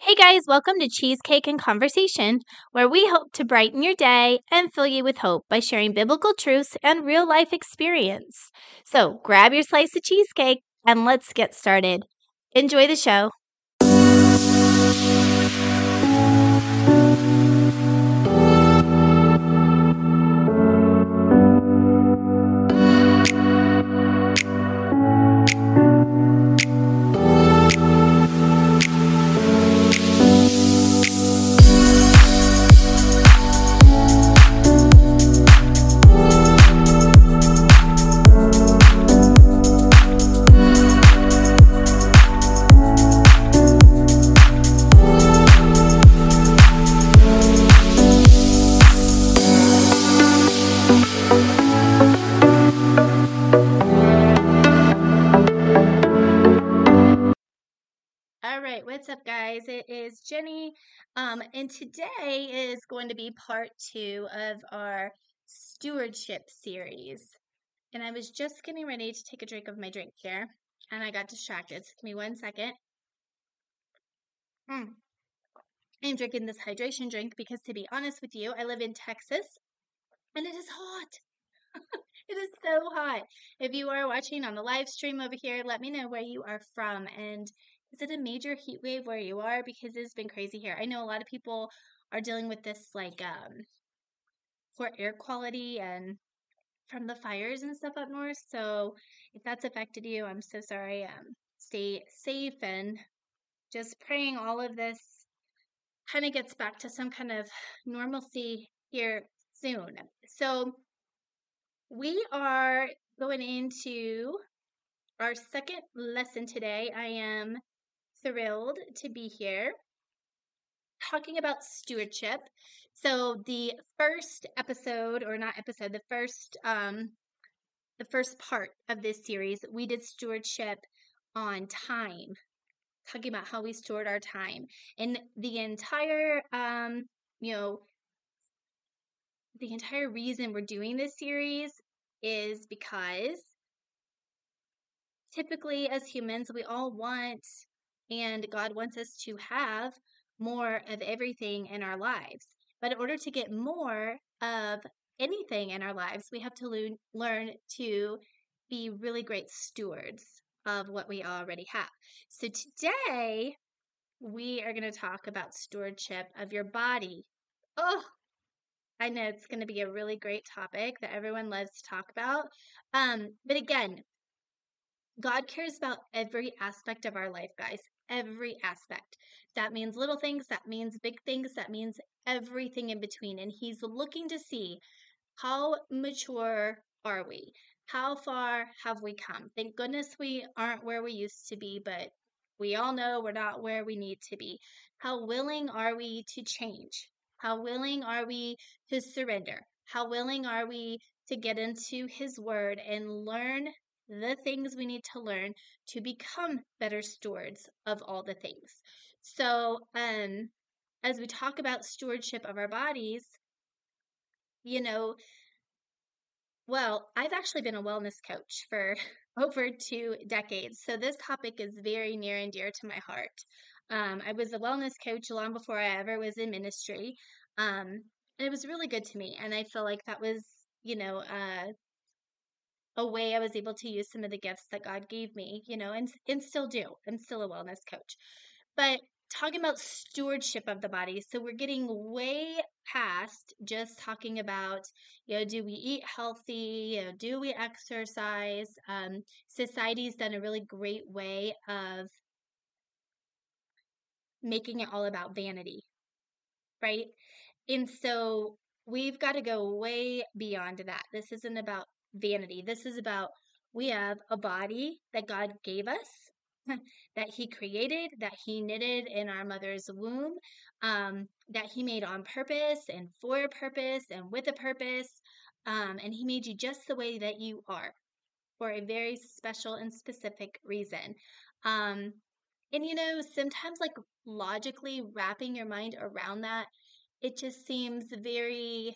Hey guys, welcome to Cheesecake and Conversation, where we hope to brighten your day and fill you with hope by sharing biblical truths and real life experience. So grab your slice of cheesecake and let's get started. Enjoy the show. What's up, guys? It is Jenny, and today is going to be part 2 of our stewardship series. And I was just getting ready to take a drink of my drink here, and I got distracted. So give me one second. I'm drinking this hydration drink because, to be honest with you, I live in Texas, and it is hot. It is so hot. If you are watching on the live stream over here, let me know where you are from, and is it a major heat wave where you are? Because it's been crazy here. I know a lot of people are dealing with this, like, poor air quality and from the fires and stuff up north. So if that's affected you, I'm so sorry. Stay safe and just praying all of this kind of gets back to some kind of normalcy here soon. So we are going into our second lesson today. I am thrilled to be here talking about stewardship. So the first part of this series, we did stewardship on time, talking about how we steward our time. And the entire reason we're doing this series is because typically as humans, we all want, and God wants us to have, more of everything in our lives. But in order to get more of anything in our lives, we have to learn to be really great stewards of what we already have. So today, we are going to talk about stewardship of your body. Oh, I know it's going to be a really great topic that everyone loves to talk about. But again, God cares about every aspect of our life, guys. Every aspect. That means little things. That means big things. That means everything in between. And he's looking to see, how mature are we? How far have we come? Thank goodness we aren't where we used to be, but we all know we're not where we need to be. How willing are we to change? How willing are we to surrender? How willing are we to get into his word and learn the things we need to learn to become better stewards of all the things? So as we talk about stewardship of our bodies, I've actually been a wellness coach for over 2 decades. So this topic is very near and dear to my heart. I was a wellness coach long before I ever was in ministry. And it was really good to me. And I feel like that was, a way I was able to use some of the gifts that God gave me, and still do. I'm still a wellness coach. But talking about stewardship of the body, so we're getting way past just talking about, do we eat healthy? Do we exercise? Society's done a really great way of making it all about vanity, right? And so we've got to go way beyond that. This isn't about vanity. This is about, we have a body that God gave us, that he created, that he knitted in our mother's womb, that he made on purpose and for a purpose and with a purpose. And he made you just the way that you are for a very special and specific reason. Sometimes, like, logically wrapping your mind around that, it just seems very,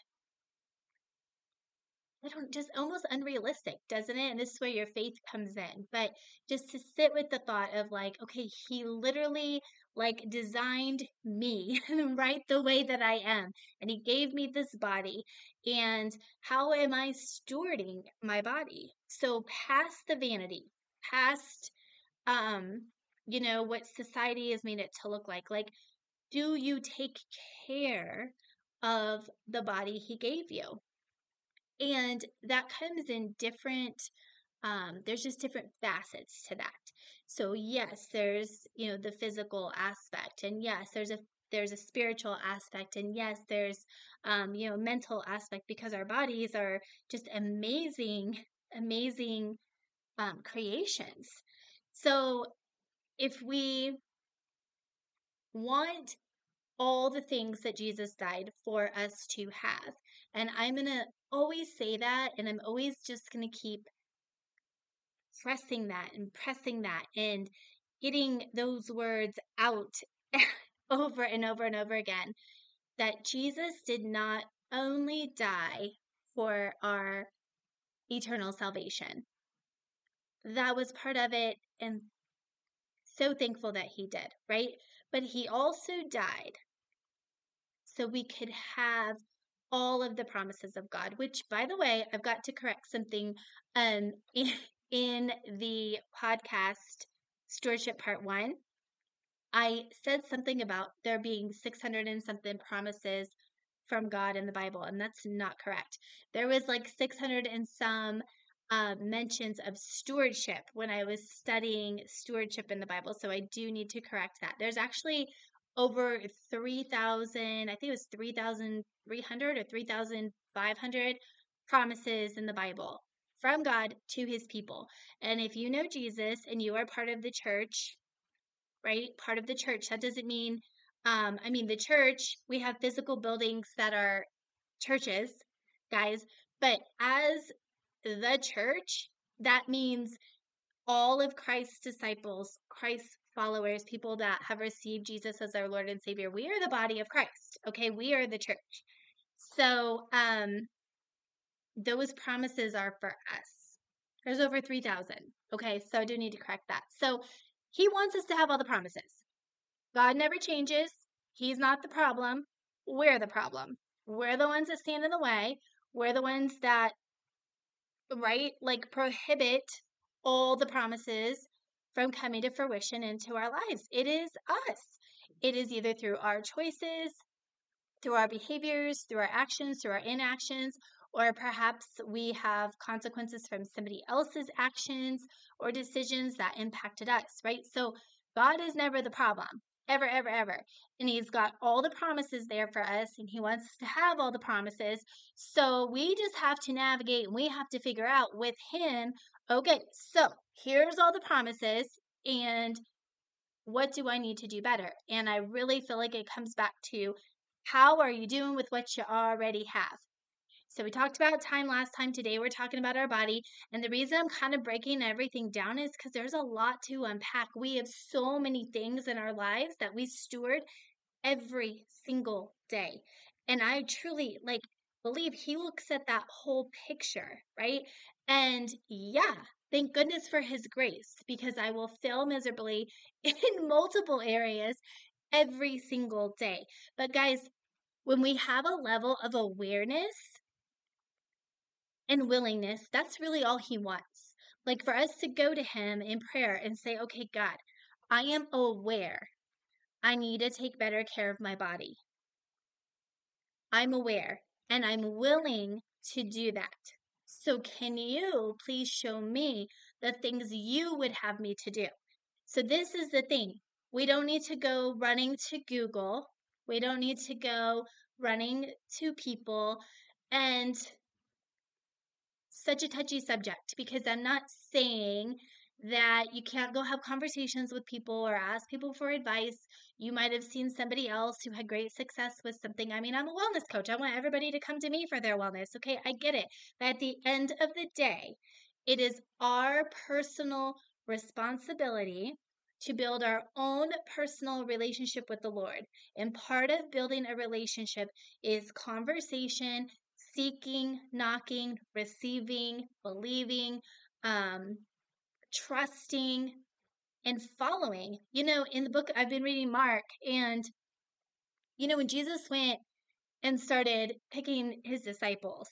just almost unrealistic, doesn't it? And this is where your faith comes in. But just to sit with the thought of, like, okay, he literally like designed me, right? The way that I am. And he gave me this body. And how am I stewarding my body? So past the vanity, past, what society has made it to look like, do you take care of the body he gave you? And that comes in different, there's just different facets to that. So yes, there's, the physical aspect, and yes, there's a spiritual aspect, and yes, there's, mental aspect, because our bodies are just amazing, creations. So if we want all the things that Jesus died for us to have, and I'm going to always say that, and I'm always just going to keep pressing that and getting those words out over and over and over again, that Jesus did not only die for our eternal salvation. That was part of it, and so thankful that he did, right? But he also died so we could have all of the promises of God, which, by the way, I've got to correct something in the podcast Stewardship Part 1. I said something about there being 600 and something promises from God in the Bible, and that's not correct. There was like 600 and some mentions of stewardship when I was studying stewardship in the Bible, so I do need to correct that. There's actually over 3,000, I think it was 3,300 or 3,500 promises in the Bible from God to his people. And if you know Jesus and you are part of the church, right? Part of the church, that doesn't mean, the church, we have physical buildings that are churches, guys, but as the church, that means all of Christ's disciples, Christ's followers, people that have received Jesus as our Lord and Savior. We are the body of Christ, okay? We are the church. So those promises are for us. There's over 3,000, okay? So I do need to correct that. So he wants us to have all the promises. God never changes. He's not the problem. We're the problem. We're the ones that stand in the way. We're the ones that, right, like prohibit all the promises from coming to fruition into our lives. It is us. It is either through our choices, through our behaviors, through our actions, through our inactions, or perhaps we have consequences from somebody else's actions or decisions that impacted us, right? So God is never the problem, ever, ever, ever. And he's got all the promises there for us, and he wants us to have all the promises. So we just have to navigate, and we have to figure out with him, okay, so here's all the promises, and what do I need to do better? And I really feel like it comes back to, how are you doing with what you already have? So we talked about time last time. Today we're talking about our body. And the reason I'm kind of breaking everything down is because there's a lot to unpack. We have so many things in our lives that we steward every single day. And I truly believe he looks at that whole picture, right? And yeah, thank goodness for his grace, because I will fail miserably in multiple areas every single day. But guys, when we have a level of awareness and willingness, that's really all he wants. Like for us to go to him in prayer and say, okay, God, I am aware I need to take better care of my body. I'm aware and I'm willing to do that. So can you please show me the things you would have me to do? So this is the thing. We don't need to go running to Google. We don't need to go running to people, and such a touchy subject, because I'm not saying that you can't go have conversations with people or ask people for advice. You might have seen somebody else who had great success with something. I mean, I'm a wellness coach. I want everybody to come to me for their wellness. Okay, I get it. But at the end of the day, it is our personal responsibility to build our own personal relationship with the Lord. And part of building a relationship is conversation, seeking, knocking, receiving, believing, trusting, and following. You know, in the book, I've been reading Mark, and, you know, when Jesus went and started picking his disciples,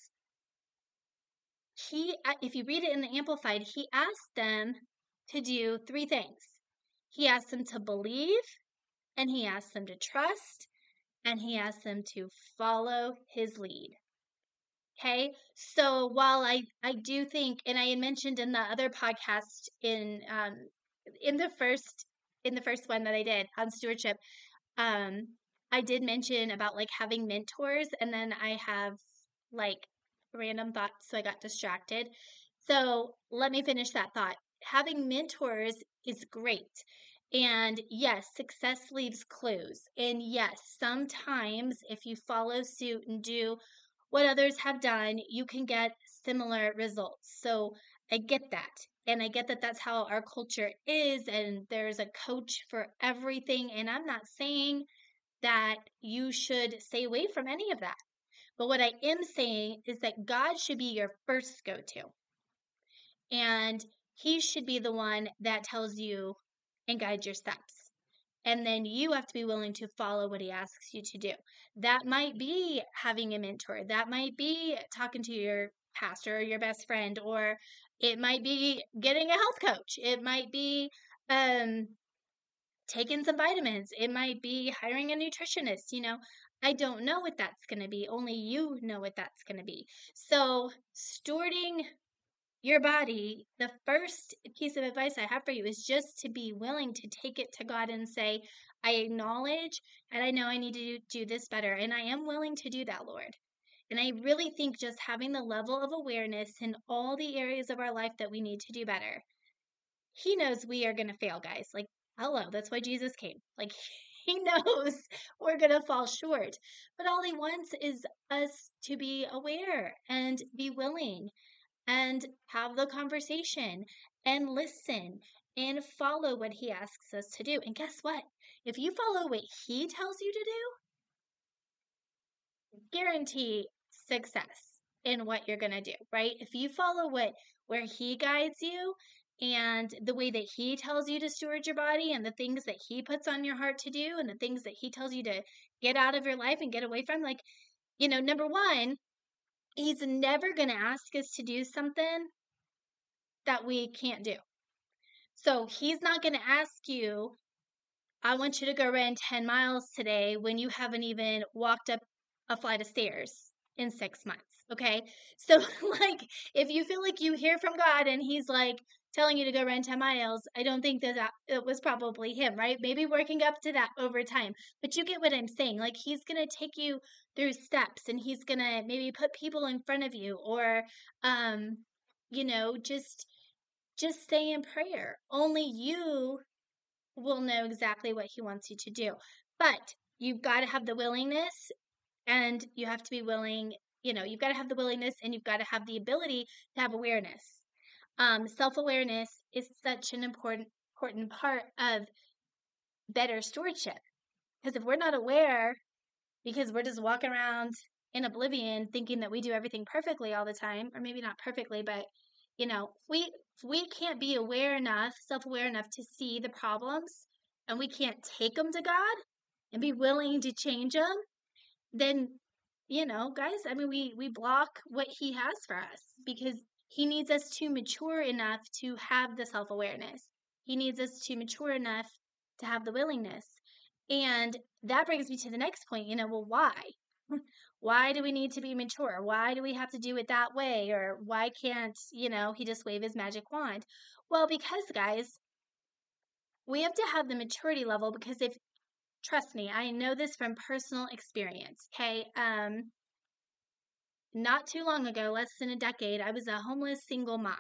he, if you read it in the Amplified, he asked them to do three things. He asked them to believe, and he asked them to trust, and he asked them to follow his lead. Okay, so while I do think, and I had mentioned in the other podcast in the first one that I did on stewardship, I did mention about like having mentors, and then I have like random thoughts, so I got distracted. So let me finish that thought. Having mentors is great. And yes, success leaves clues. And yes, sometimes if you follow suit and do what others have done, you can get similar results. So I get that. And I get that that's how our culture is. And there's a coach for everything. And I'm not saying that you should stay away from any of that. But what I am saying is that God should be your first go-to. And he should be the one that tells you and guides your steps. And then you have to be willing to follow what he asks you to do. That might be having a mentor. That might be talking to your pastor or your best friend, or it might be getting a health coach. It might be taking some vitamins. It might be hiring a nutritionist. You know, I don't know what that's going to be. Only you know what that's going to be. So stewarding your body, the first piece of advice I have for you is just to be willing to take it to God and say, I acknowledge and I know I need to do this better. And I am willing to do that, Lord. And I really think just having the level of awareness in all the areas of our life that we need to do better. He knows we are going to fail, guys. Like, hello, that's why Jesus came. Like, he knows we're going to fall short. But all he wants is us to be aware and be willing and have the conversation and listen and follow what he asks us to do. And guess what? If you follow what he tells you to do, guarantee success in what you're going to do, right? If you follow where he guides you and the way that he tells you to steward your body and the things that he puts on your heart to do and the things that he tells you to get out of your life and get away from, like, you know, number one, he's never going to ask us to do something that we can't do. So he's not going to ask you, I want you to go run 10 miles today when you haven't even walked up a flight of stairs in 6 months. Okay. So like, if you feel like you hear from God and he's like telling you to go run 10 miles, I don't think that it was probably him, right? Maybe working up to that over time, but you get what I'm saying. Like, he's going to take you through steps and he's going to maybe put people in front of you or, you know, just stay in prayer. Only you will know exactly what he wants you to do, but you've got to have the willingness. And you have to be willing, you know, you've got to have the willingness and you've got to have the ability to have awareness. Self-awareness is such an important part of better stewardship. Because if we're not aware, because we're just walking around in oblivion thinking that we do everything perfectly all the time, or maybe not perfectly, but, you know, we can't be aware enough, self-aware enough to see the problems, and we can't take them to God and be willing to change them, then, you know, guys, I mean, we block what he has for us because he needs us to mature enough to have the self-awareness. He needs us to mature enough to have the willingness. And that brings me to the next point, you know, well, why? Why do we need to be mature? Why do we have to do it that way? Or why can't, you know, he just wave his magic wand? Well, because, guys, we have to have the maturity level because if, trust me, I know this from personal experience, okay? Not too long ago, less than a decade, I was a homeless single mom.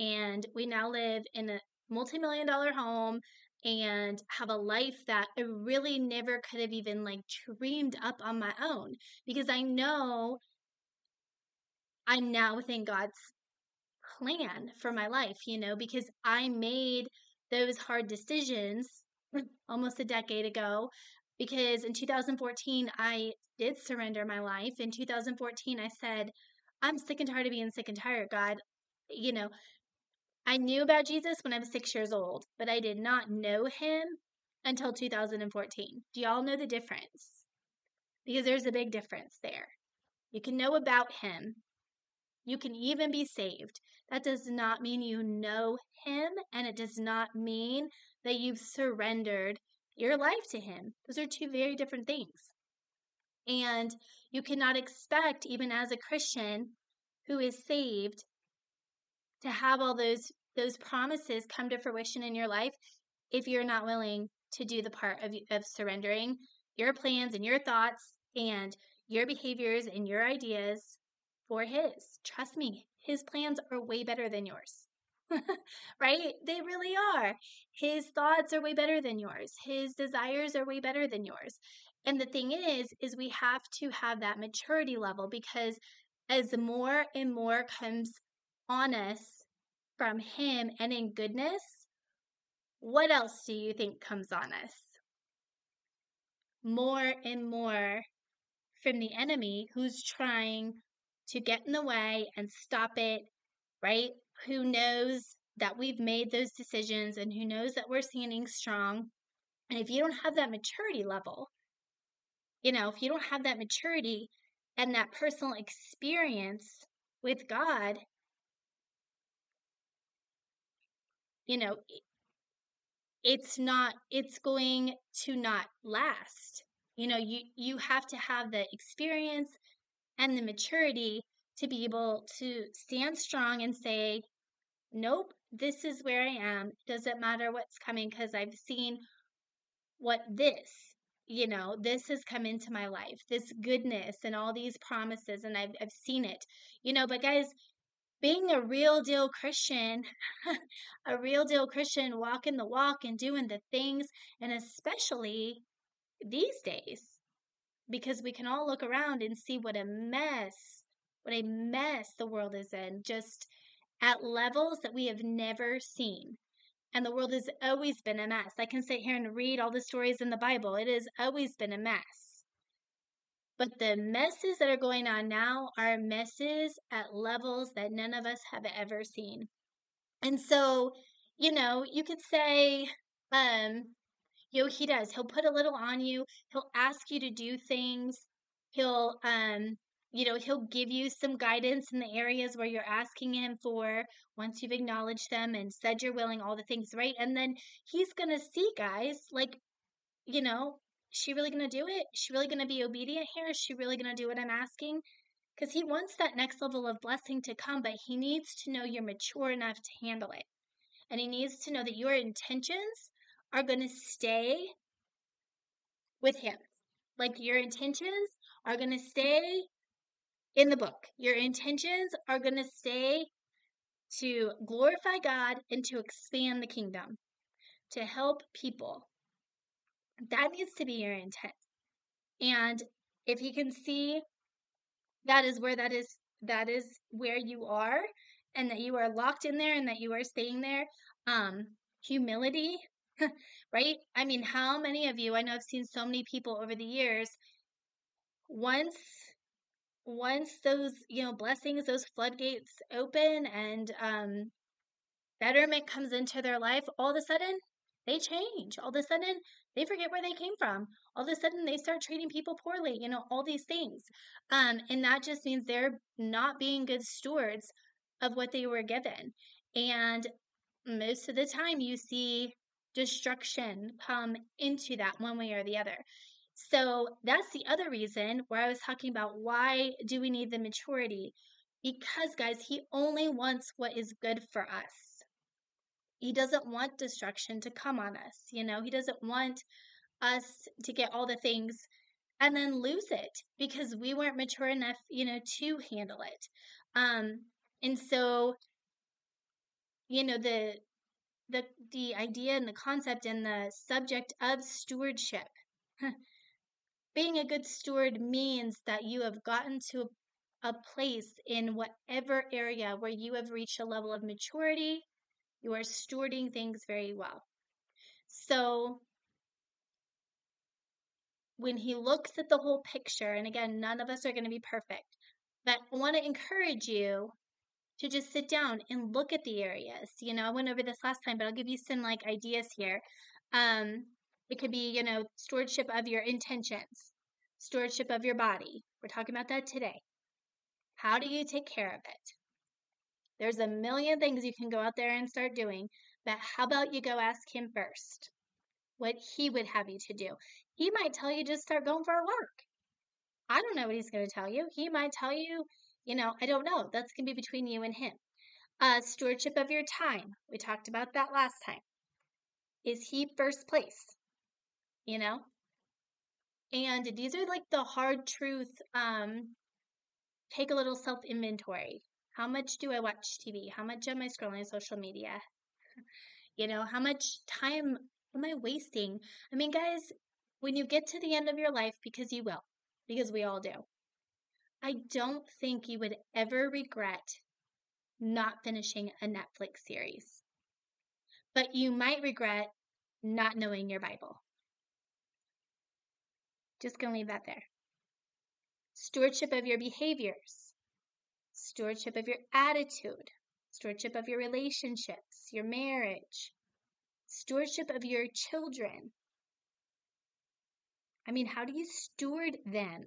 And we now live in a multi-million-dollar home and have a life that I really never could have even like dreamed up on my own because I know I'm now within God's plan for my life, you know, because I made those hard decisions almost a decade ago, because in 2014, I did surrender my life. In 2014, I said, I'm sick and tired of being sick and tired, God. You know, I knew about Jesus when I was 6 years old, but I did not know him until 2014. Do y'all know the difference? Because there's a big difference there. You can know about him. You can even be saved. That does not mean you know him, and it does not mean that you've surrendered your life to him. Those are two very different things. And you cannot expect, even as a Christian who is saved, to have all those promises come to fruition in your life if you're not willing to do the part of surrendering your plans and your thoughts and your behaviors and your ideas for his. Trust me, his plans are way better than yours, right? They really are. His thoughts are way better than yours. His desires are way better than yours. And the thing is we have to have that maturity level, because as more and more comes on us from him and in goodness, what else do you think comes on us? More and more from the enemy, who's trying to get in the way and stop it, right? Who knows that we've made those decisions and who knows that we're standing strong. And if you don't have that maturity level, if you don't have that maturity and that personal experience with God, it's going to not last. You have to have the experience and the maturity to be able to stand strong and say, nope, this is where I am. It doesn't matter what's coming, because I've seen what this has come into my life, this goodness and all these promises, and I've seen it. But guys, being a real deal Christian, walking the walk and doing the things, and especially these days, because we can all look around and see what a mess the world is in, just at levels that we have never seen. And the world has always been a mess. I can sit here and read all the stories in the Bible. It has always been a mess. But the messes that are going on now are messes at levels that none of us have ever seen. And so, you could say, he does. He'll put a little on you. He'll ask you to do things. He'll, he'll give you some guidance in the areas where you're asking him for, once you've acknowledged them and said you're willing, all the things, right? And then he's going to see, guys, like, is she really going to do it? Is she really going to be obedient here? Is she really going to do what I'm asking? Because he wants that next level of blessing to come, but he needs to know you're mature enough to handle it. And he needs to know that your intentions are going to stay with him. Like, your intentions are going to stay in the book. Your intentions are going to stay to glorify God and to expand the kingdom, to help people. That needs to be your intent. And if he can see that is where you are, and that you are locked in there and that you are staying there, humility, right? I mean, how many of you, I know I've seen so many people over the years, once those, blessings, those floodgates open and betterment comes into their life, all of a sudden they change. All of a sudden they forget where they came from. All of a sudden they start treating people poorly, all these things. And that just means they're not being good stewards of what they were given. And most of the time you see destruction come into that one way or the other. So that's the other reason where I was talking about, why do we need the maturity? Because, guys, he only wants what is good for us. He doesn't want destruction to come on us. He doesn't want us to get all the things and then lose it because we weren't mature enough, to handle it. And so, the idea and the concept and the subject of stewardship. Being a good steward means that you have gotten to a place in whatever area where you have reached a level of maturity, you are stewarding things very well. So when he looks at the whole picture, and again, none of us are going to be perfect, but I want to encourage you to just sit down and look at the areas. You know, I went over this last time, but I'll give you some like ideas here. It could be, you know, stewardship of your intentions, stewardship of your body. We're talking about that today. How do you take care of it? There's a million things you can go out there and start doing, but how about you go ask him first what he would have you to do? He might tell you just start going for a walk. I don't know what he's going to tell you. He might tell you, you know, I don't know. That's going to be between you and him. Stewardship of your time. We talked about that last time. Is he first place? You know? And these are like the hard truth. Take a little self-inventory. How much do I watch TV? How much am I scrolling on social media? You know, how much time am I wasting? I mean, guys, when you get to the end of your life, because you will, because we all do, I don't think you would ever regret not finishing a Netflix series. But you might regret not knowing your Bible. Just going to leave that there. Stewardship of your behaviors, stewardship of your attitude, stewardship of your relationships, your marriage, stewardship of your children. I mean, how do you steward them?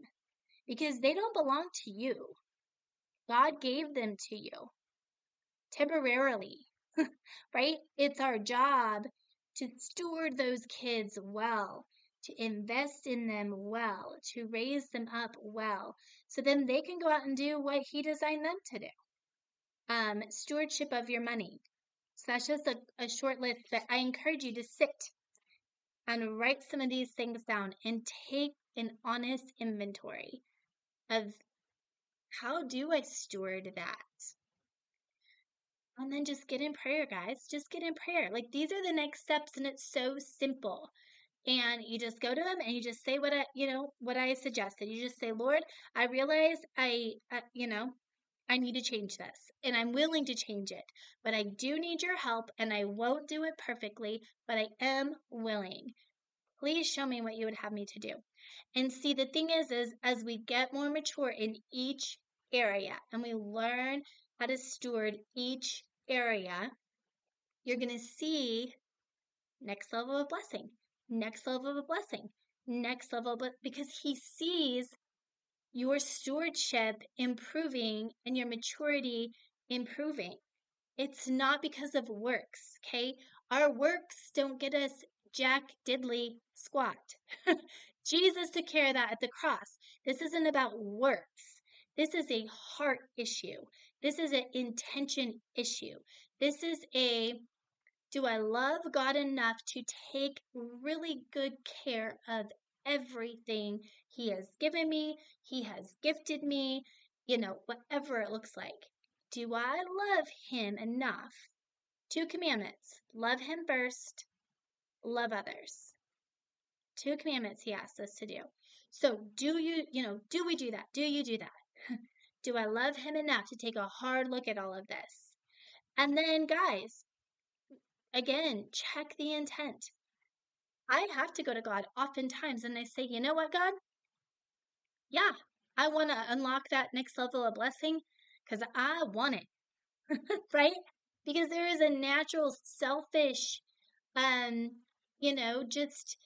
Because they don't belong to you. God gave them to you temporarily, right? It's our job to steward those kids well, to invest in them well, to raise them up well, so then they can go out and do what he designed them to do. Stewardship of your money. So that's just a short list, but I encourage you to sit and write some of these things down and take an honest inventory of how do I steward that? And then just get in prayer, guys. Just get in prayer. Like, these are the next steps, and it's so simple. And you just go to them and you just say what I, you know, what I suggested. You just say, Lord, I realize I need to change this, and I'm willing to change it, but I do need your help, and I won't do it perfectly, but I am willing. Please show me what you would have me to do. And see, the thing is as we get more mature in each area and we learn how to steward each area, you're going to see next level of blessing. Next level of blessing, next level, because he sees your stewardship improving and your maturity improving. It's not because of works, okay? Our works don't get us jack diddly squat. Jesus took care of that at the cross. This isn't about works. This is a heart issue. This is an intention issue. This is a, do I love God enough to take really good care of everything he has given me, he has gifted me, you know, whatever it looks like? Do I love him enough? 2 commandments. Love him first, love others. 2 commandments he asked us to do. So do we do that? Do you do that? Do I love him enough to take a hard look at all of this? And then, guys, again, check the intent. I have to go to God oftentimes and I say, you know what, God? Yeah, I want to unlock that next level of blessing because I want it, right? Because there is a natural selfish, just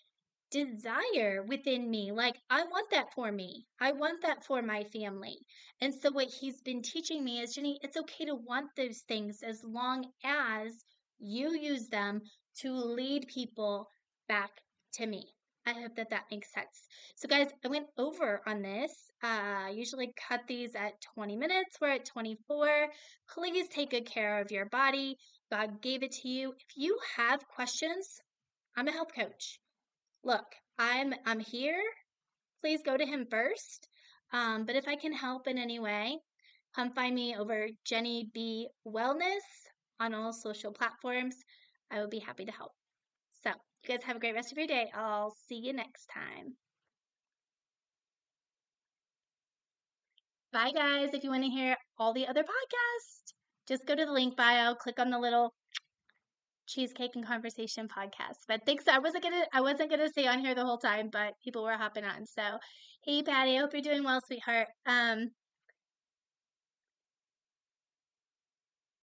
desire within me. Like, I want that for me. I want that for my family. And so what he's been teaching me is, Jenny, it's okay to want those things as long as you use them to lead people back to me. I hope that that makes sense. So guys, I went over on this. I usually cut these at 20 minutes. We're at 24. Please take good care of your body. God gave it to you. If you have questions, I'm a health coach. Look, I'm here. Please go to him first. But if I can help in any way, come find me over Jenny B Wellness on all social platforms. I would be happy to help. So, you guys have a great rest of your day. I'll see you next time. Bye, guys. If you want to hear all the other podcasts, just go to the link bio, click on the little Cheesecake and Conversation podcast. But thanks. I wasn't gonna stay on here the whole time, but people were hopping on. So, hey, Patty, I hope you're doing well, sweetheart.